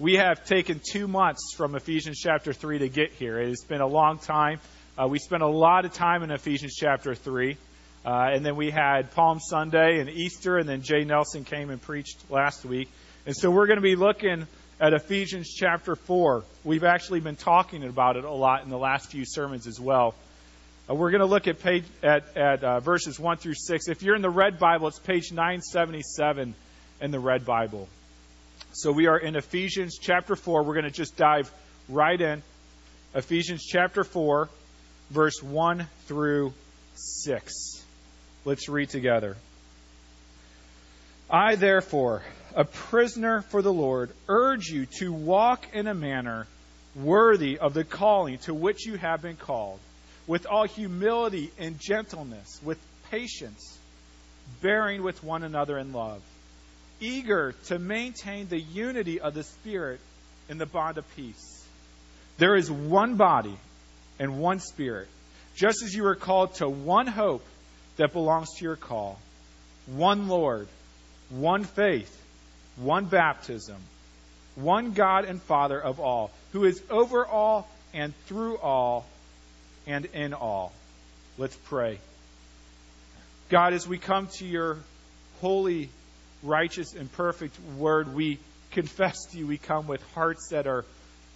We have taken 2 months from Ephesians chapter 3 to get here. It has been a long time. We spent a lot of time in Ephesians chapter 3. And then we had Palm Sunday and Easter, and then Jay Nelson came and preached last week. And so we're going to be looking at Ephesians chapter 4. We've actually been talking about it a lot in the last few sermons as well. We're going to look at verses 1 through 6. If you're in the Red Bible, it's page 977 in the Red Bible. So we are in Ephesians chapter 4. We're going to just dive right in. Ephesians chapter 4, verse 1 through 6. Let's read together. I, therefore, a prisoner for the Lord, urge you to walk in a manner worthy of the calling to which you have been called, with all humility and gentleness, with patience, bearing with one another in love, eager to maintain the unity of the Spirit in the bond of peace. There is one body and one Spirit, just as you are called to one hope that belongs to your call, one Lord, one faith, one baptism, one God and Father of all, who is over all and through all and in all. Let's pray. God, as we come to your holy, righteous and perfect word, we confess to you we come with hearts that are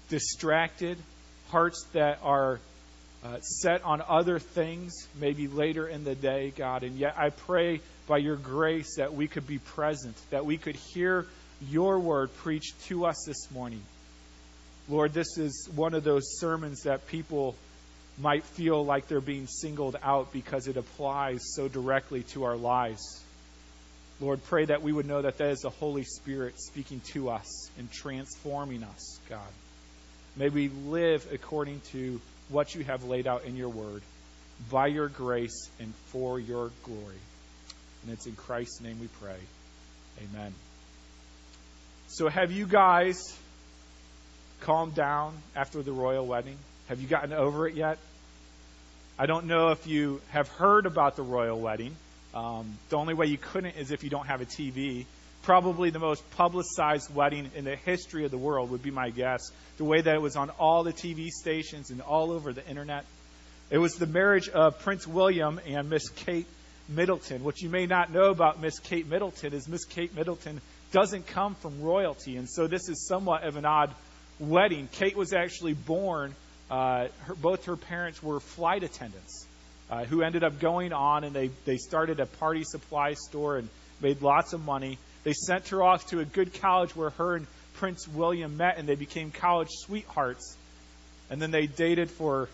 distracted, hearts that are set on other things, maybe later in the day, God. And yet I pray by your grace that we could be present, that we could hear your word preached to us this morning. Lord, this is one of those sermons that people might feel like they're being singled out because it applies so directly to our lives. Lord, pray that we would know that that is the Holy Spirit speaking to us and transforming us, God. May we live according to what you have laid out in your word, by your grace and for your glory. And it's in Christ's name we pray. Amen. So have you guys calmed down after the royal wedding? Have you gotten over it yet? I don't know if you have heard about the royal wedding. The only way you couldn't is if you don't have a TV. Probably the most publicized wedding in the history of the world would be my guess. The way that it was on all the TV stations and all over the internet. It was the marriage of Prince William and Miss Kate Middleton. What you may not know about Miss Kate Middleton is Miss Kate Middleton doesn't come from royalty. And so this is somewhat of an odd wedding. Kate was actually born, both her parents were flight attendants. Who ended up going on, and they started a party supply store and made lots of money. They sent her off to a good college where her and Prince William met, and they became college sweethearts. And then they dated for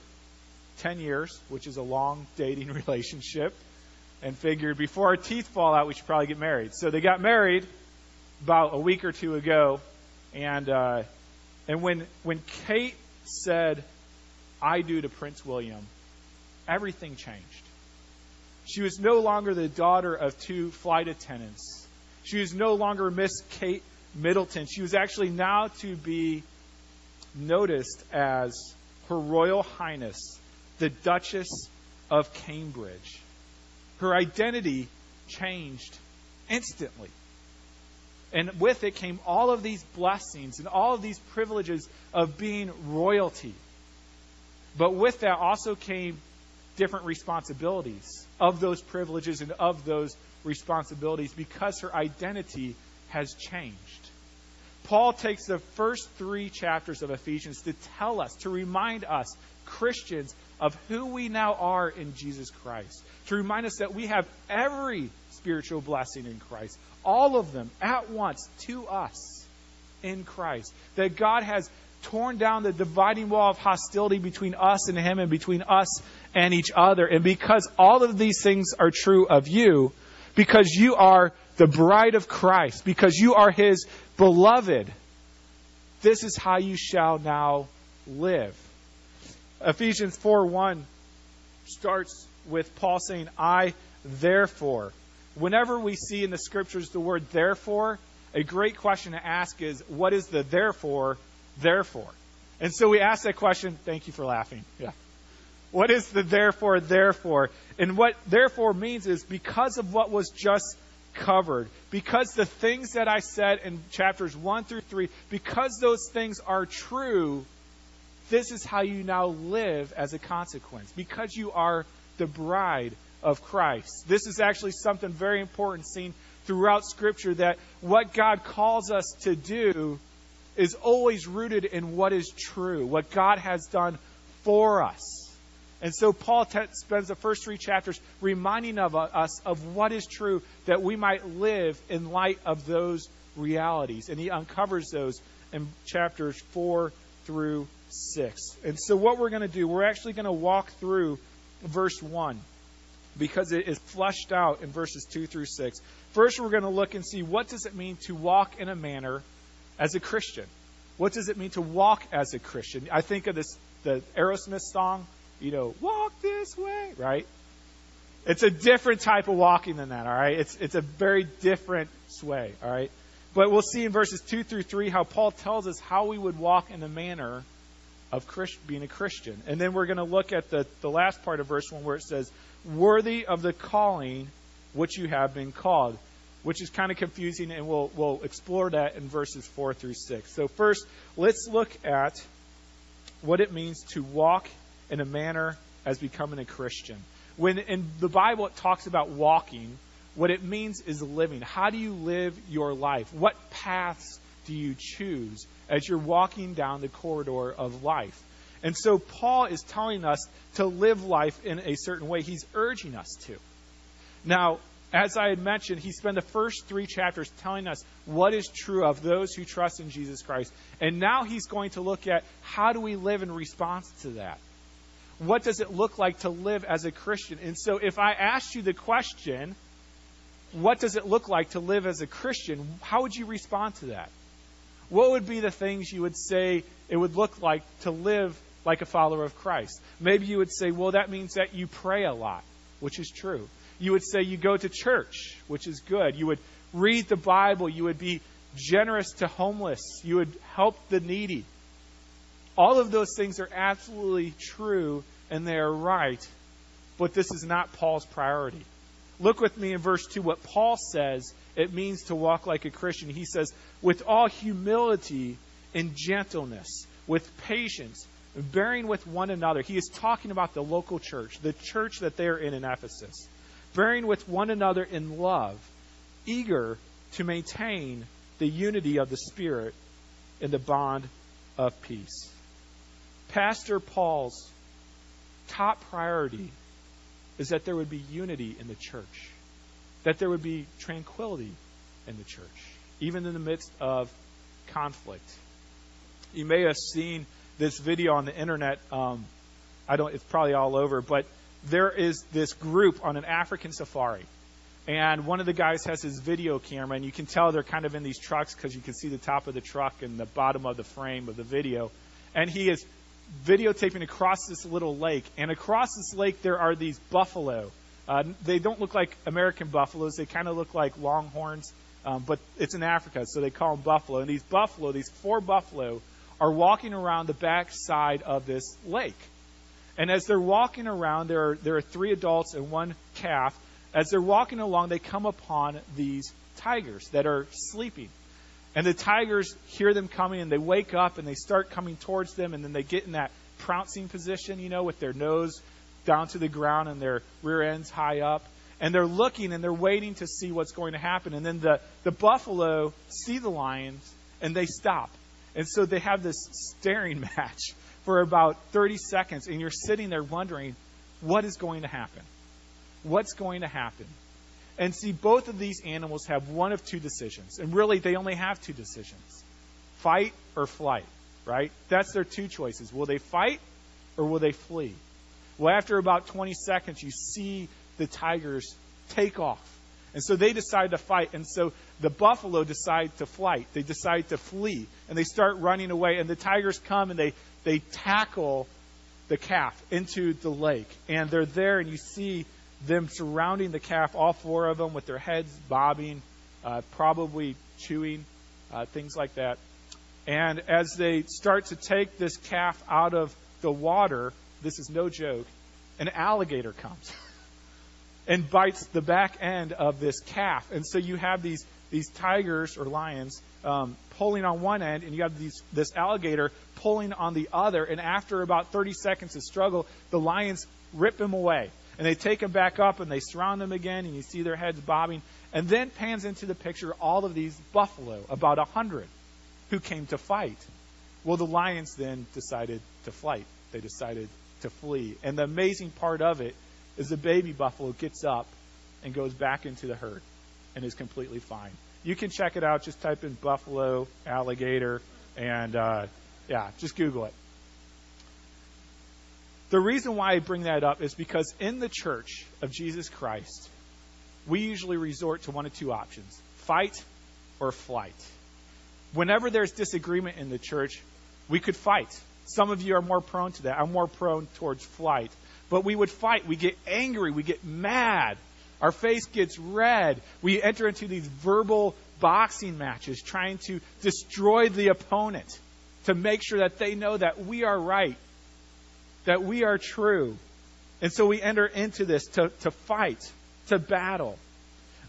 10 years, which is a long dating relationship, and figured before our teeth fall out, we should probably get married. So they got married about a week or two ago, and when Kate said, "I do" to Prince William, everything changed. She was no longer the daughter of two flight attendants. She was no longer Miss Kate Middleton. She was actually now to be noticed as Her Royal Highness, the Duchess of Cambridge. Her identity changed instantly. And with it came all of these blessings and all of these privileges of being royalty. But with that also came different responsibilities of those privileges and of those responsibilities because her identity has changed. Paul takes the first 3 chapters of Ephesians to tell us, to remind us, Christians, of who we now are in Jesus Christ, to remind us that we have every spiritual blessing in Christ, all of them at once to us in Christ, that God has torn down the dividing wall of hostility between us and him and between us and each other. And because all of these things are true of you, because you are the bride of Christ, because you are his beloved, this is how you shall now live. Ephesians 4:1 starts with Paul saying, I therefore. Whenever we see in the scriptures the word therefore, a great question to ask is, what is the therefore? And so we ask that question. Thank you for laughing. Yeah. What is the therefore? And what therefore means is because of what was just covered. Because the things that I said in chapters 1 through 3, because those things are true, this is how you now live as a consequence. Because you are the bride of Christ. This is actually something very important seen throughout Scripture, that what God calls us to do is always rooted in what is true, what God has done for us. And so Paul spends the first three chapters reminding of us of what is true, that we might live in light of those realities. And he uncovers those in chapters 4 through 6. And so what we're going to do, we're actually going to walk through verse 1, because it is fleshed out in verses 2 through 6. First, we're going to look and see, what does it mean to walk in a manner as a Christian? What does it mean to walk as a Christian? I think of this, the Aerosmith song, you know, walk this way, right? It's a different type of walking than that, all right? It's a very different sway, all right? But we'll see in verses 2 through 3 how Paul tells us how we would walk in the manner of being a Christian. And then we're going to look at the last part of verse 1, where it says, worthy of the calling which you have been called, which is kind of confusing, and we'll explore that in verses 4 through 6. So first, let's look at what it means to walk in a manner as becoming a Christian. When in the Bible it talks about walking, what it means is living. How do you live your life? What paths do you choose as you're walking down the corridor of life? And so Paul is telling us to live life in a certain way. He's urging us to. Now, as I had mentioned, he spent the first three chapters telling us what is true of those who trust in Jesus Christ. And now he's going to look at, how do we live in response to that? What does it look like to live as a Christian? And so if I asked you the question, what does it look like to live as a Christian? How would you respond to that? What would be the things you would say it would look like to live like a follower of Christ? Maybe you would say, well, that means that you pray a lot, which is true. You would say you go to church, which is good. You would read the Bible. You would be generous to homeless. You would help the needy. All of those things are absolutely true and they are right, but this is not Paul's priority. Look with me in verse 2 what Paul says it means to walk like a Christian. He says, with all humility and gentleness, with patience, bearing with one another. He is talking about the local church, the church that they are in Ephesus. Bearing with one another in love, eager to maintain the unity of the Spirit in the bond of peace. Pastor Paul's top priority is that there would be unity in the church, that there would be tranquility in the church, even in the midst of conflict. You may have seen this video on the internet. It's probably all over, but there is this group on an African safari, and one of the guys has his video camera, and you can tell they're kind of in these trucks because you can see the top of the truck and the bottom of the frame of the video. And he is videotaping across this little lake, and across this lake there are these buffalo. They don't look like American buffaloes. They kind of look like longhorns, but it's in Africa, so they call them buffalo. And these buffalo, these four buffalo, are walking around the back side of this lake. And as they're walking around, there are three adults and one calf. As they're walking along, they come upon these tigers that are sleeping. And the tigers hear them coming, and they wake up, and they start coming towards them, and then they get in that pouncing position, you know, with their nose down to the ground and their rear ends high up. And they're looking, and they're waiting to see what's going to happen. And then the buffalo see the lions, and they stop. And so they have this staring match for about 30 seconds, and you're sitting there wondering, what is going to happen? What's going to happen? And see, both of these animals have one of two decisions. And really, they only have two decisions. Fight or flight, right? That's their two choices. Will they fight or will they flee? Well, after about 20 seconds, you see the tigers take off. And so they decide to fight. And so the buffalo decide to flight. They decide to flee. And they start running away. And the tigers come and they tackle the calf into the lake. And they're there, and you see them surrounding the calf, all four of them, with their heads bobbing, probably chewing, things like that. And as they start to take this calf out of the water, this is no joke, an alligator comes. and bites the back end of this calf. And so you have these tigers or lions pulling on one end, and you have this alligator pulling on the other. And after about 30 seconds of struggle, the lions rip him away. And they take him back up, and they surround him again, and you see their heads bobbing. And then pans into the picture all of these buffalo, about 100, who came to fight. Well, the lions then decided to fight. They decided to flee. And the amazing part of it is the baby buffalo gets up and goes back into the herd and is completely fine. You can check it out. Just type in buffalo, alligator, and just Google it. The reason why I bring that up is because in the church of Jesus Christ, we usually resort to one of two options, fight or flight. Whenever there's disagreement in the church, we could fight. Some of you are more prone to that. I'm more prone towards flight. But we would fight. We get angry. We get mad. Our face gets red. We enter into these verbal boxing matches trying to destroy the opponent to make sure that they know that we are right, that we are true. And so we enter into this to fight, to battle.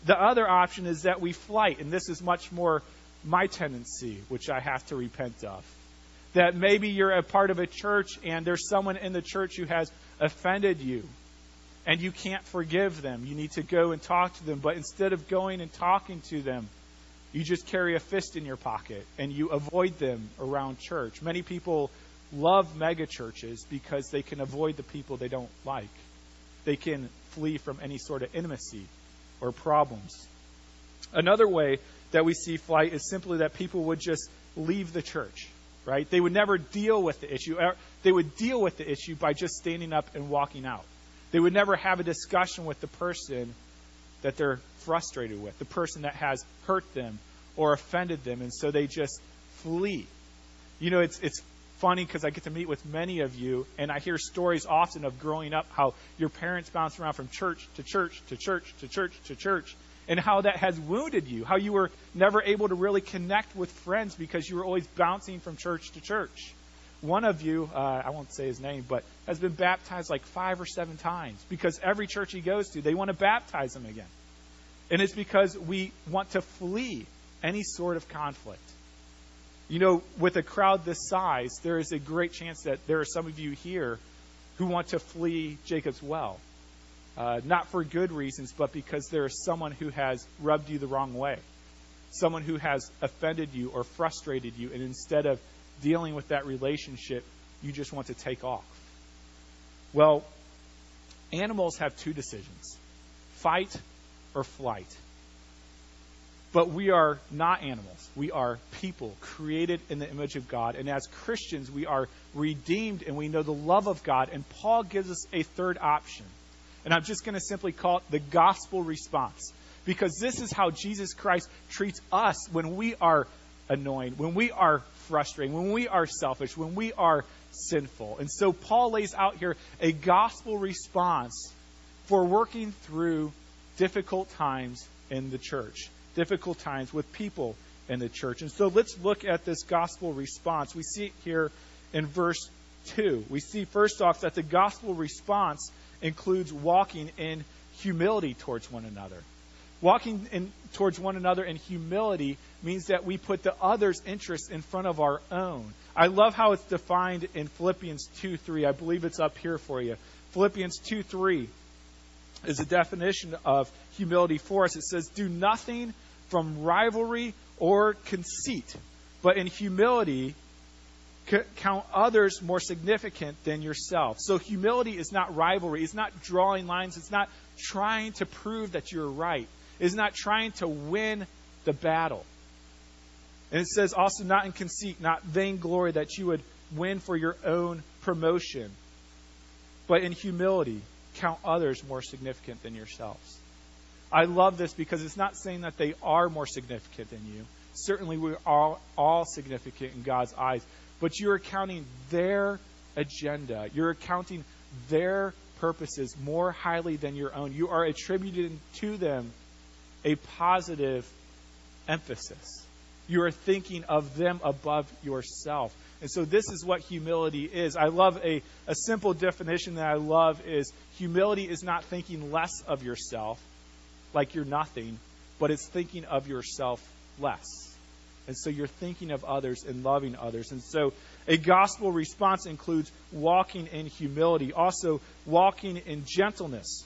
The other option is that we flight, and this is much more my tendency, which I have to repent of. That maybe you're a part of a church and there's someone in the church who has offended you and you can't forgive them. You need to go and talk to them. But instead of going and talking to them, you just carry a fist in your pocket and you avoid them around church. Many people love mega churches because they can avoid the people they don't like. They can flee from any sort of intimacy or problems. Another way that we see flight is simply that people would just leave the church, right? They would never deal with the issue. They would deal with the issue by just standing up and walking out. They would never have a discussion with the person that they're frustrated with, the person that has hurt them or offended them, and so they just flee. You know, it's funny because I get to meet with many of you, and I hear stories often of growing up how your parents bounced around from church to church to church to church to church, and how that has wounded you, how you were never able to really connect with friends because you were always bouncing from church to church. One of you, I won't say his name, but has been baptized like 5 or 7 times because every church he goes to, they want to baptize him again. And it's because we want to flee any sort of conflict. You know, with a crowd this size, there is a great chance that there are some of you here who want to flee Jacob's Well. Not for good reasons, but because there is someone who has rubbed you the wrong way. Someone who has offended you or frustrated you, and instead of dealing with that relationship, you just want to take off. Well, animals have two decisions, fight or flight. But we are not animals. We are people created in the image of God. And as Christians, we are redeemed and we know the love of God. And Paul gives us a third option. And I'm just going to simply call it the gospel response, because this is how Jesus Christ treats us when we are annoying, when we are frustrating, when we are selfish, when we are sinful. And so Paul lays out here a gospel response for working through difficult times in the church, difficult times with people in the church. And so let's look at this gospel response. We see it here in verse 2. We see first off that the gospel response includes walking in humility towards one another. Walking in towards one another in humility means that we put the other's interests in front of our own. I love how it's defined in Philippians 2:3. I believe it's up here for you. Philippians 2:3 is a definition of humility for us. It says, "Do nothing from rivalry or conceit, but in humility count others more significant than yourself." So humility is not rivalry. It's not drawing lines. It's not trying to prove that you're right. It's not trying to win the battle. And it says also not in conceit, not vainglory, that you would win for your own promotion. But in humility, count others more significant than yourselves. I love this because it's not saying that they are more significant than you. Certainly we are all significant in God's eyes. But you're counting their agenda. You're counting their purposes more highly than your own. You are attributing to them a positive emphasis. you are thinking of them above yourself. And so this is what humility is. I love a simple definition that I love is humility is not thinking less of yourself, like you're nothing, but it's thinking of yourself less. And so you're thinking of others and loving others. And so a gospel response includes walking in humility, also walking in gentleness,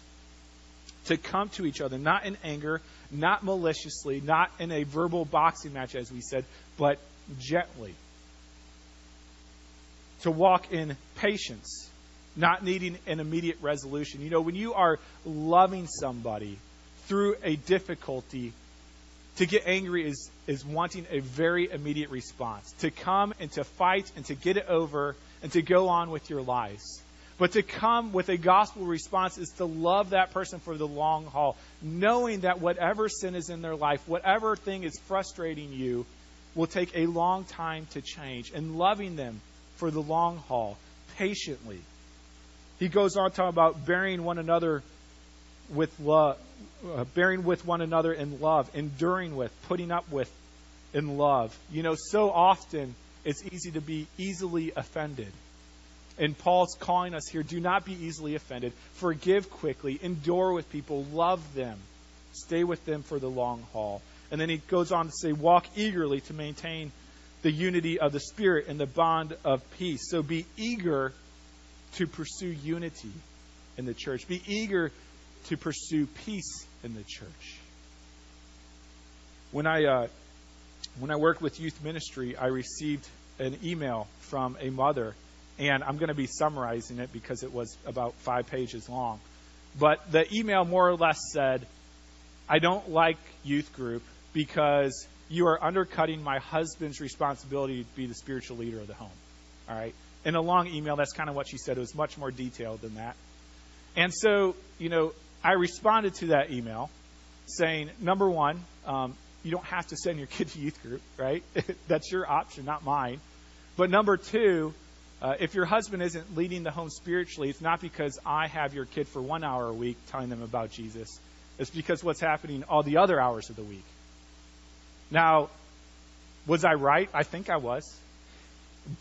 to come to each other, not in anger, not maliciously, not in a verbal boxing match, as we said, but gently. To walk in patience, not needing an immediate resolution. You know, when you are loving somebody through a difficulty, to get angry is wanting a very immediate response. To come and to fight and to get it over and to go on with your lives. But to come with a gospel response is to love that person for the long haul, knowing that whatever sin is in their life, whatever thing is frustrating you, will take a long time to change, and loving them for the long haul, patiently. He goes on talking about bearing one another with love, bearing with one another in love, enduring with, putting up with in love. You know, so often it's easy to be easily offended. And Paul's calling us here, do not be easily offended. Forgive quickly, endure with people, love them, stay with them for the long haul. And then he goes on to say, walk eagerly to maintain the unity of the Spirit and the bond of peace. So be eager to pursue unity in the church. Be eager to pursue peace in the church. When I worked with youth ministry, I received an email from a mother, and I'm going to be summarizing it because it was about 5 pages long. But the email more or less said, I don't like youth group because you are undercutting my husband's responsibility to be the spiritual leader of the home. All right. In a long email, that's kind of what she said. It was much more detailed than that. And so, you know, I responded to that email saying, number one, you don't have to send your kid to youth group, right? That's your option, not mine. But number two, if your husband isn't leading the home spiritually, it's not because I have your kid for 1 hour a week telling them about Jesus. It's because what's happening all the other hours of the week. Now, was I right? I think I was.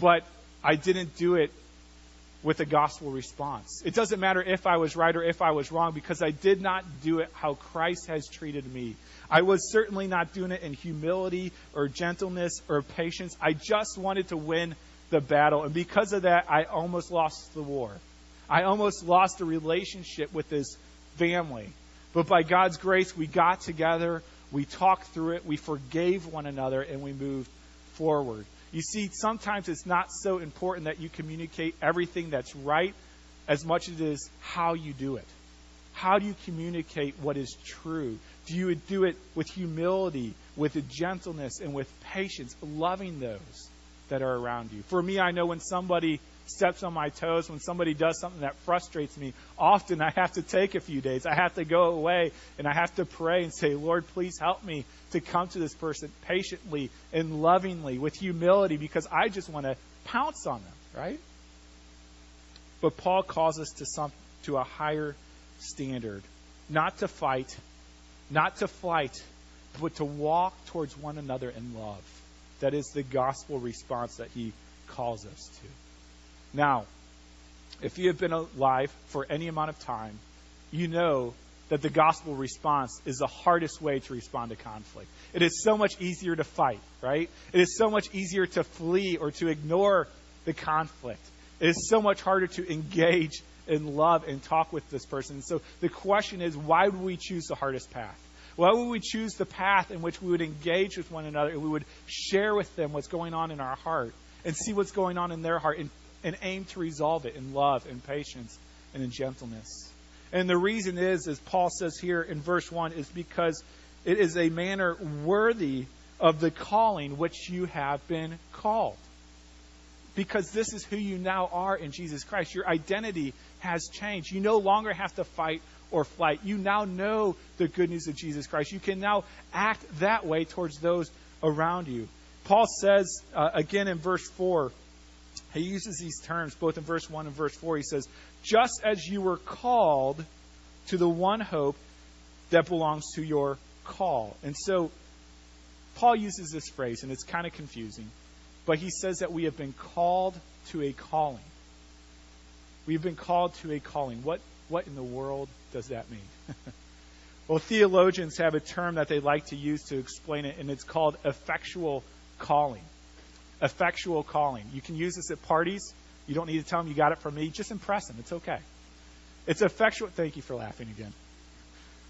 But I didn't do it with a gospel response. It doesn't matter if I was right or if I was wrong, because I did not do it how Christ has treated me. I was certainly not doing it in humility or gentleness or patience. I just wanted to win the battle. And because of that, I almost lost the war. I almost lost a relationship with this family. But by God's grace, we got together, we talked through it, we forgave one another, and we moved forward. You see, sometimes it's not so important that you communicate everything that's right as much as it is how you do it. How do you communicate what is true? Do you do it with humility, with gentleness, and with patience, loving those that are around you? For me, I know when somebody steps on my toes, when somebody does something that frustrates me, often I have to take a few days. I have to go away and I have to pray and say, Lord, please help me to come to this person patiently and lovingly with humility, because I just want to pounce on them, right? But Paul calls us to a higher standard, not to fight, not to flight, but to walk towards one another in love. That is the gospel response that he calls us to. Now, if you have been alive for any amount of time, you know that the gospel response is the hardest way to respond to conflict. It is so much easier to fight, right? It is so much easier to flee or to ignore the conflict. It is so much harder to engage in love and talk with this person. So the question is, why would we choose the hardest path? Why would we choose the path in which we would engage with one another and we would share with them what's going on in our heart and see what's going on in their heart and aim to resolve it in love and patience and in gentleness? And the reason is, as Paul says here in verse 1, is because it is a manner worthy of the calling which you have been called. Because this is who you now are in Jesus Christ. Your identity has changed. You no longer have to fight or flight. You now know the good news of Jesus Christ. You can now act that way towards those around you. Paul says, again in verse 4, he uses these terms both in verse 1 and verse 4. He says, just as you were called to the one hope that belongs to your call. And so Paul uses this phrase, and it's kind of confusing, but he says that we have been called to a calling. We've been called to a calling. What in the world does that mean? Well, theologians have a term that they like to use to explain it, and it's called effectual calling. Effectual calling. You can use this at parties. You don't need to tell them you got it from me. Just impress them. It's okay. It's effectual. Thank you for laughing again.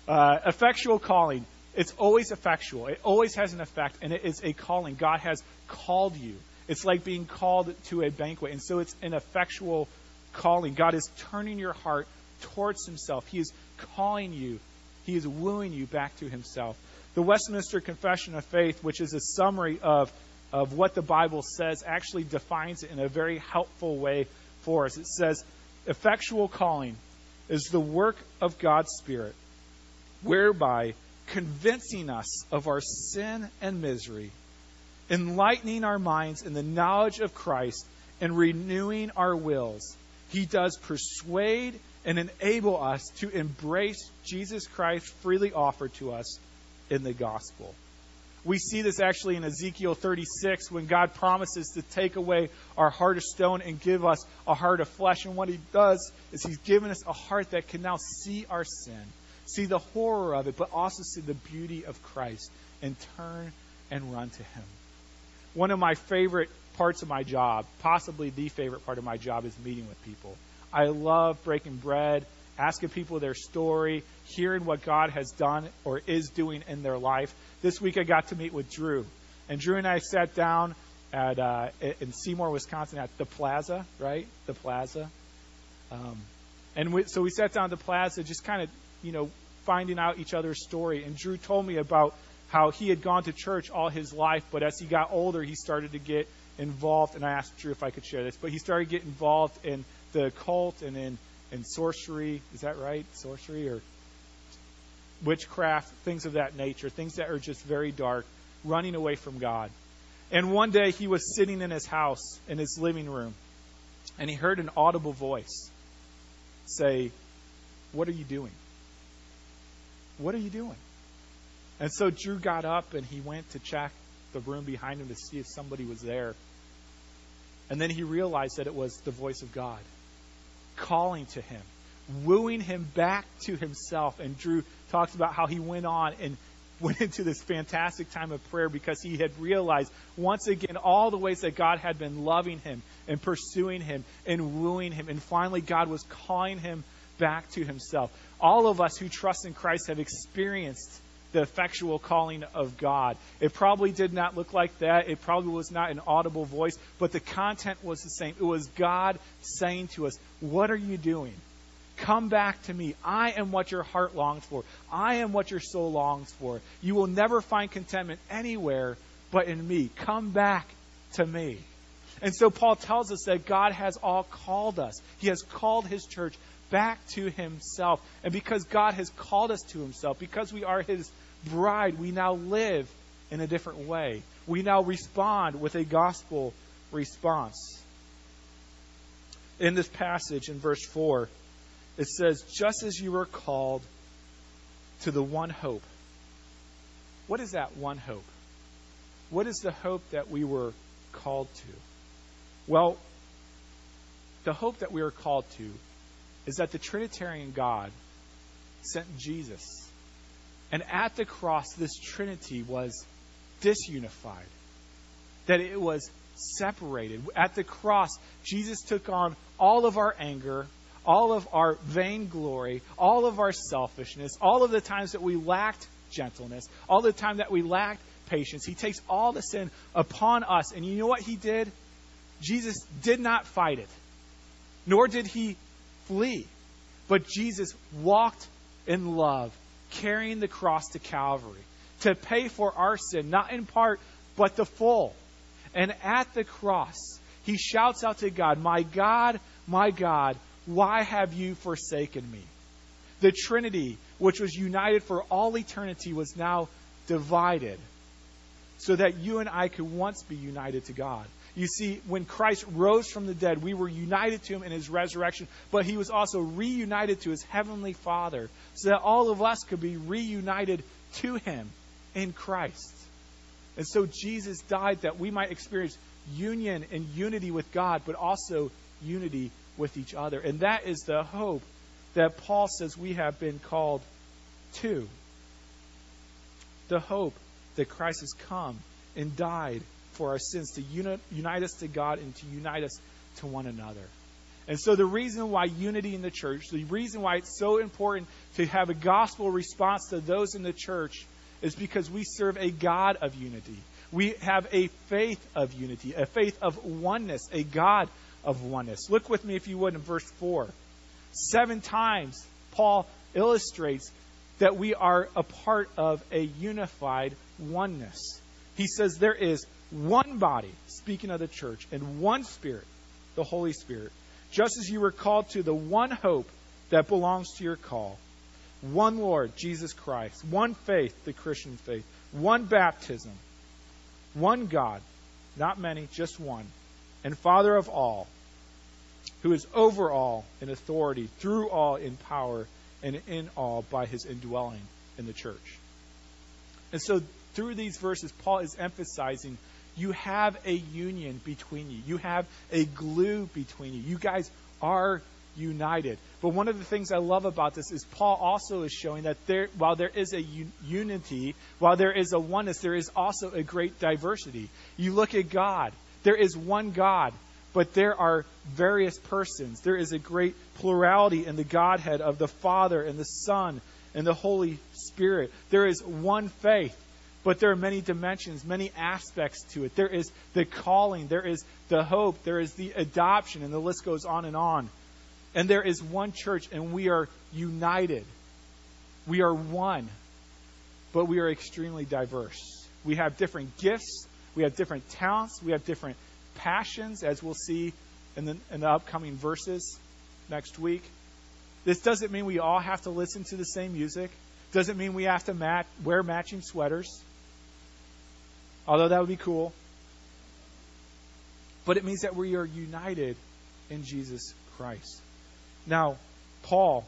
Effectual calling. It's always effectual. It always has an effect, and it is a calling. God has called you. It's like being called to a banquet, and so it's an effectual calling. God is turning your heart towards himself. He is calling you. He is wooing you back to himself. The Westminster Confession of Faith, which is a summary of what the Bible says, actually defines it in a very helpful way for us. It says, effectual calling is the work of God's Spirit, whereby convincing us of our sin and misery, enlightening our minds in the knowledge of Christ, and renewing our wills, he does persuade and enable us to embrace Jesus Christ freely offered to us in the gospel. We see this actually in Ezekiel 36 when God promises to take away our heart of stone and give us a heart of flesh. And what he does is he's given us a heart that can now see our sin, see the horror of it, but also see the beauty of Christ and turn and run to him. One of my favorite parts of my job, possibly the favorite part of my job, is meeting with people. I love breaking bread, asking people their story, hearing what God has done or is doing in their life. This week I got to meet with Drew. And Drew and I sat down at in Seymour, Wisconsin at the Plaza, right? The Plaza. So we sat down at the Plaza just kind of, finding out each other's story. And Drew told me about how he had gone to church all his life, but as he got older, he started to get involved. And I asked Drew if I could share this, but he started getting involved in the occult and in sorcery. Is that right? Sorcery or witchcraft, things of that nature, things that are just very dark, running away from God. And one day he was sitting in his house, in his living room, and he heard an audible voice say, "What are you doing? What are you doing?" And so Drew got up and he went to check the room behind him to see if somebody was there. And then he realized that it was the voice of God calling to him, wooing him back to himself. And Drew talks about how he went on and went into this fantastic time of prayer because he had realized once again all the ways that God had been loving him and pursuing him and wooing him. And finally, God was calling him back to himself. All of us who trust in Christ have experienced the effectual calling of God. It probably did not look like that. It probably was not an audible voice, but the content was the same. It was God saying to us, "What are you doing? Come back to me. I am what your heart longs for. I am what your soul longs for. You will never find contentment anywhere but in me. Come back to me." And so Paul tells us that God has all called us. He has called his church back to himself. And because God has called us to himself, because we are his bride, we now live in a different way. We now respond with a gospel response. In this passage, in verse 4, it says, "Just as you were called to the one hope." What is that one hope? What is the hope that we were called to? Well, the hope that we are called to is that the Trinitarian God sent Jesus. And at the cross, this Trinity was disunified, that it was separated. At the cross, Jesus took on all of our anger, all of our vainglory, all of our selfishness, all of the times that we lacked gentleness, all the time that we lacked patience. He takes all the sin upon us. And you know what he did? Jesus did not fight it, nor did he flee. But Jesus walked in love, carrying the cross to Calvary to pay for our sin, not in part, but the full. And at the cross, he shouts out to God, "My God, my God, why have you forsaken me?" The Trinity, which was united for all eternity, was now divided so that you and I could once be united to God. You see, when Christ rose from the dead, we were united to him in his resurrection, but he was also reunited to his heavenly Father so that all of us could be reunited to him in Christ. And so Jesus died that we might experience union and unity with God, but also unity with each other. And that is the hope that Paul says we have been called to. The hope that Christ has come and died for our sins to unite us to God and to unite us to one another. And so the reason why unity in the church, the reason why it's so important to have a gospel response to those in the church is because we serve a God of unity. We have a faith of unity, a faith of oneness, a God of oneness. Look with me, if you would, in verse 4. 7 times Paul illustrates that we are a part of a unified oneness. He says there is one body, speaking of the church, and one Spirit, the Holy Spirit, just as you were called to the one hope that belongs to your call. One Lord, Jesus Christ. One faith, the Christian faith. One baptism. One God, not many, just one. And Father of all, who is over all in authority, through all in power, and in all by his indwelling in the church. And so through these verses, Paul is emphasizing you have a union between you. You have a glue between you. You guys are united. But one of the things I love about this is Paul also is showing that while there is a unity, while there is a oneness, there is also a great diversity. You look at God. There is one God, but there are various persons. There is a great plurality in the Godhead of the Father and the Son and the Holy Spirit. There is one faith. But there are many dimensions, many aspects to it. There is the calling. There is the hope. There is the adoption. And the list goes on and on. And there is one church, and we are united. We are one. But we are extremely diverse. We have different gifts. We have different talents. We have different passions, as we'll see in the upcoming verses next week. This doesn't mean we all have to listen to the same music. Doesn't mean we have to wear matching sweaters. Although that would be cool. But it means that we are united in Jesus Christ. Now, Paul,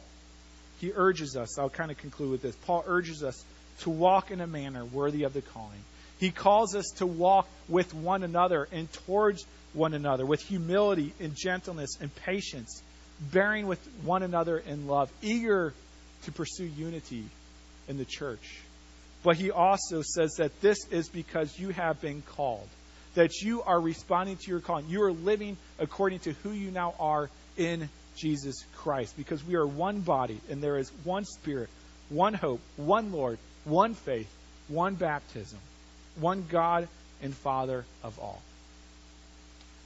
he urges us, I'll kind of conclude with this. Paul urges us to walk in a manner worthy of the calling. He calls us to walk with one another and towards one another with humility and gentleness and patience, bearing with one another in love, eager to pursue unity in the church. But he also says that this is because you have been called, that you are responding to your calling. You are living according to who you now are in Jesus Christ, because we are one body and there is one Spirit, one hope, one Lord, one faith, one baptism, one God and Father of all.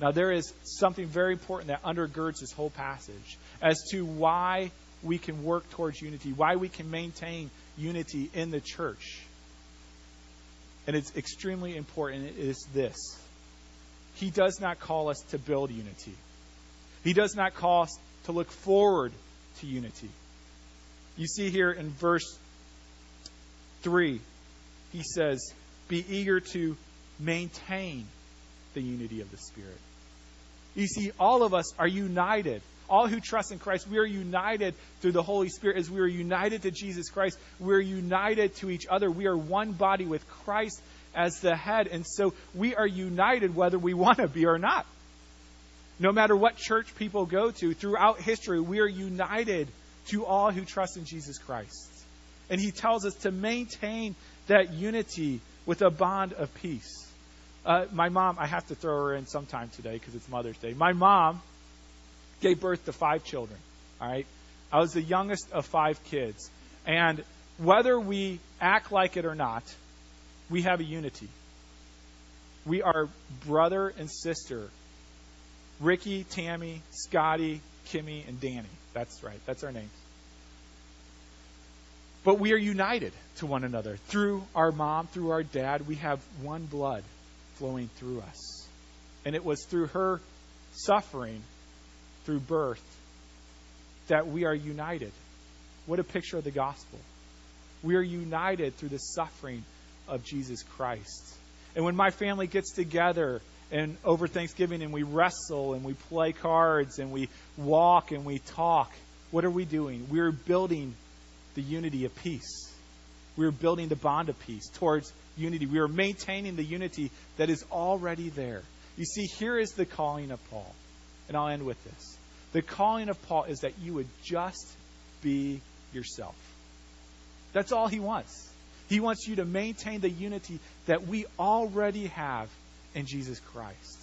Now there is something very important that undergirds this whole passage as to why we can work towards unity, why we can maintain unity in the church. And it's extremely important. It is this. He does not call us to build unity. He does not call us to look forward to unity. You see here in verse 3, he says, be eager to maintain the unity of the Spirit. You see, all of us are united. All who trust in Christ, we are united through the Holy Spirit as we are united to Jesus Christ. We are united to each other. We are one body with Christ as the head. And so we are united whether we want to be or not. No matter what church people go to, throughout history, we are united to all who trust in Jesus Christ. And he tells us to maintain that unity with a bond of peace. My mom, I have to throw her in sometime today because it's Mother's Day. My mom gave birth to 5 children, all right? I was the youngest of 5 kids. And whether we act like it or not, we have a unity. We are brother and sister. Ricky, Tammy, Scotty, Kimmy, and Danny. That's right. That's our names. But we are united to one another. Through our mom, through our dad, we have one blood flowing through us. And it was through her suffering, through birth, that we are united. What a picture of the gospel. We are united through the suffering of Jesus Christ. And when my family gets together and over Thanksgiving and we wrestle and we play cards and we walk and we talk, what are we doing? We're building the unity of peace. We're building the bond of peace towards unity. We are maintaining the unity that is already there. You see, here is the calling of Paul. And I'll end with this. The calling of Paul is that you would just be yourself. That's all he wants. He wants you to maintain the unity that we already have in Jesus Christ.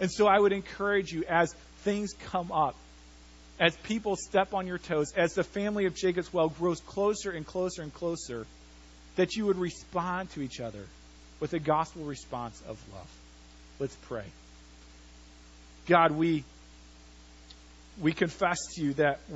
And so I would encourage you, as things come up, as people step on your toes, as the family of Jacob's Well grows closer and closer and closer, that you would respond to each other with a gospel response of love. Let's pray. God, we confess to you that we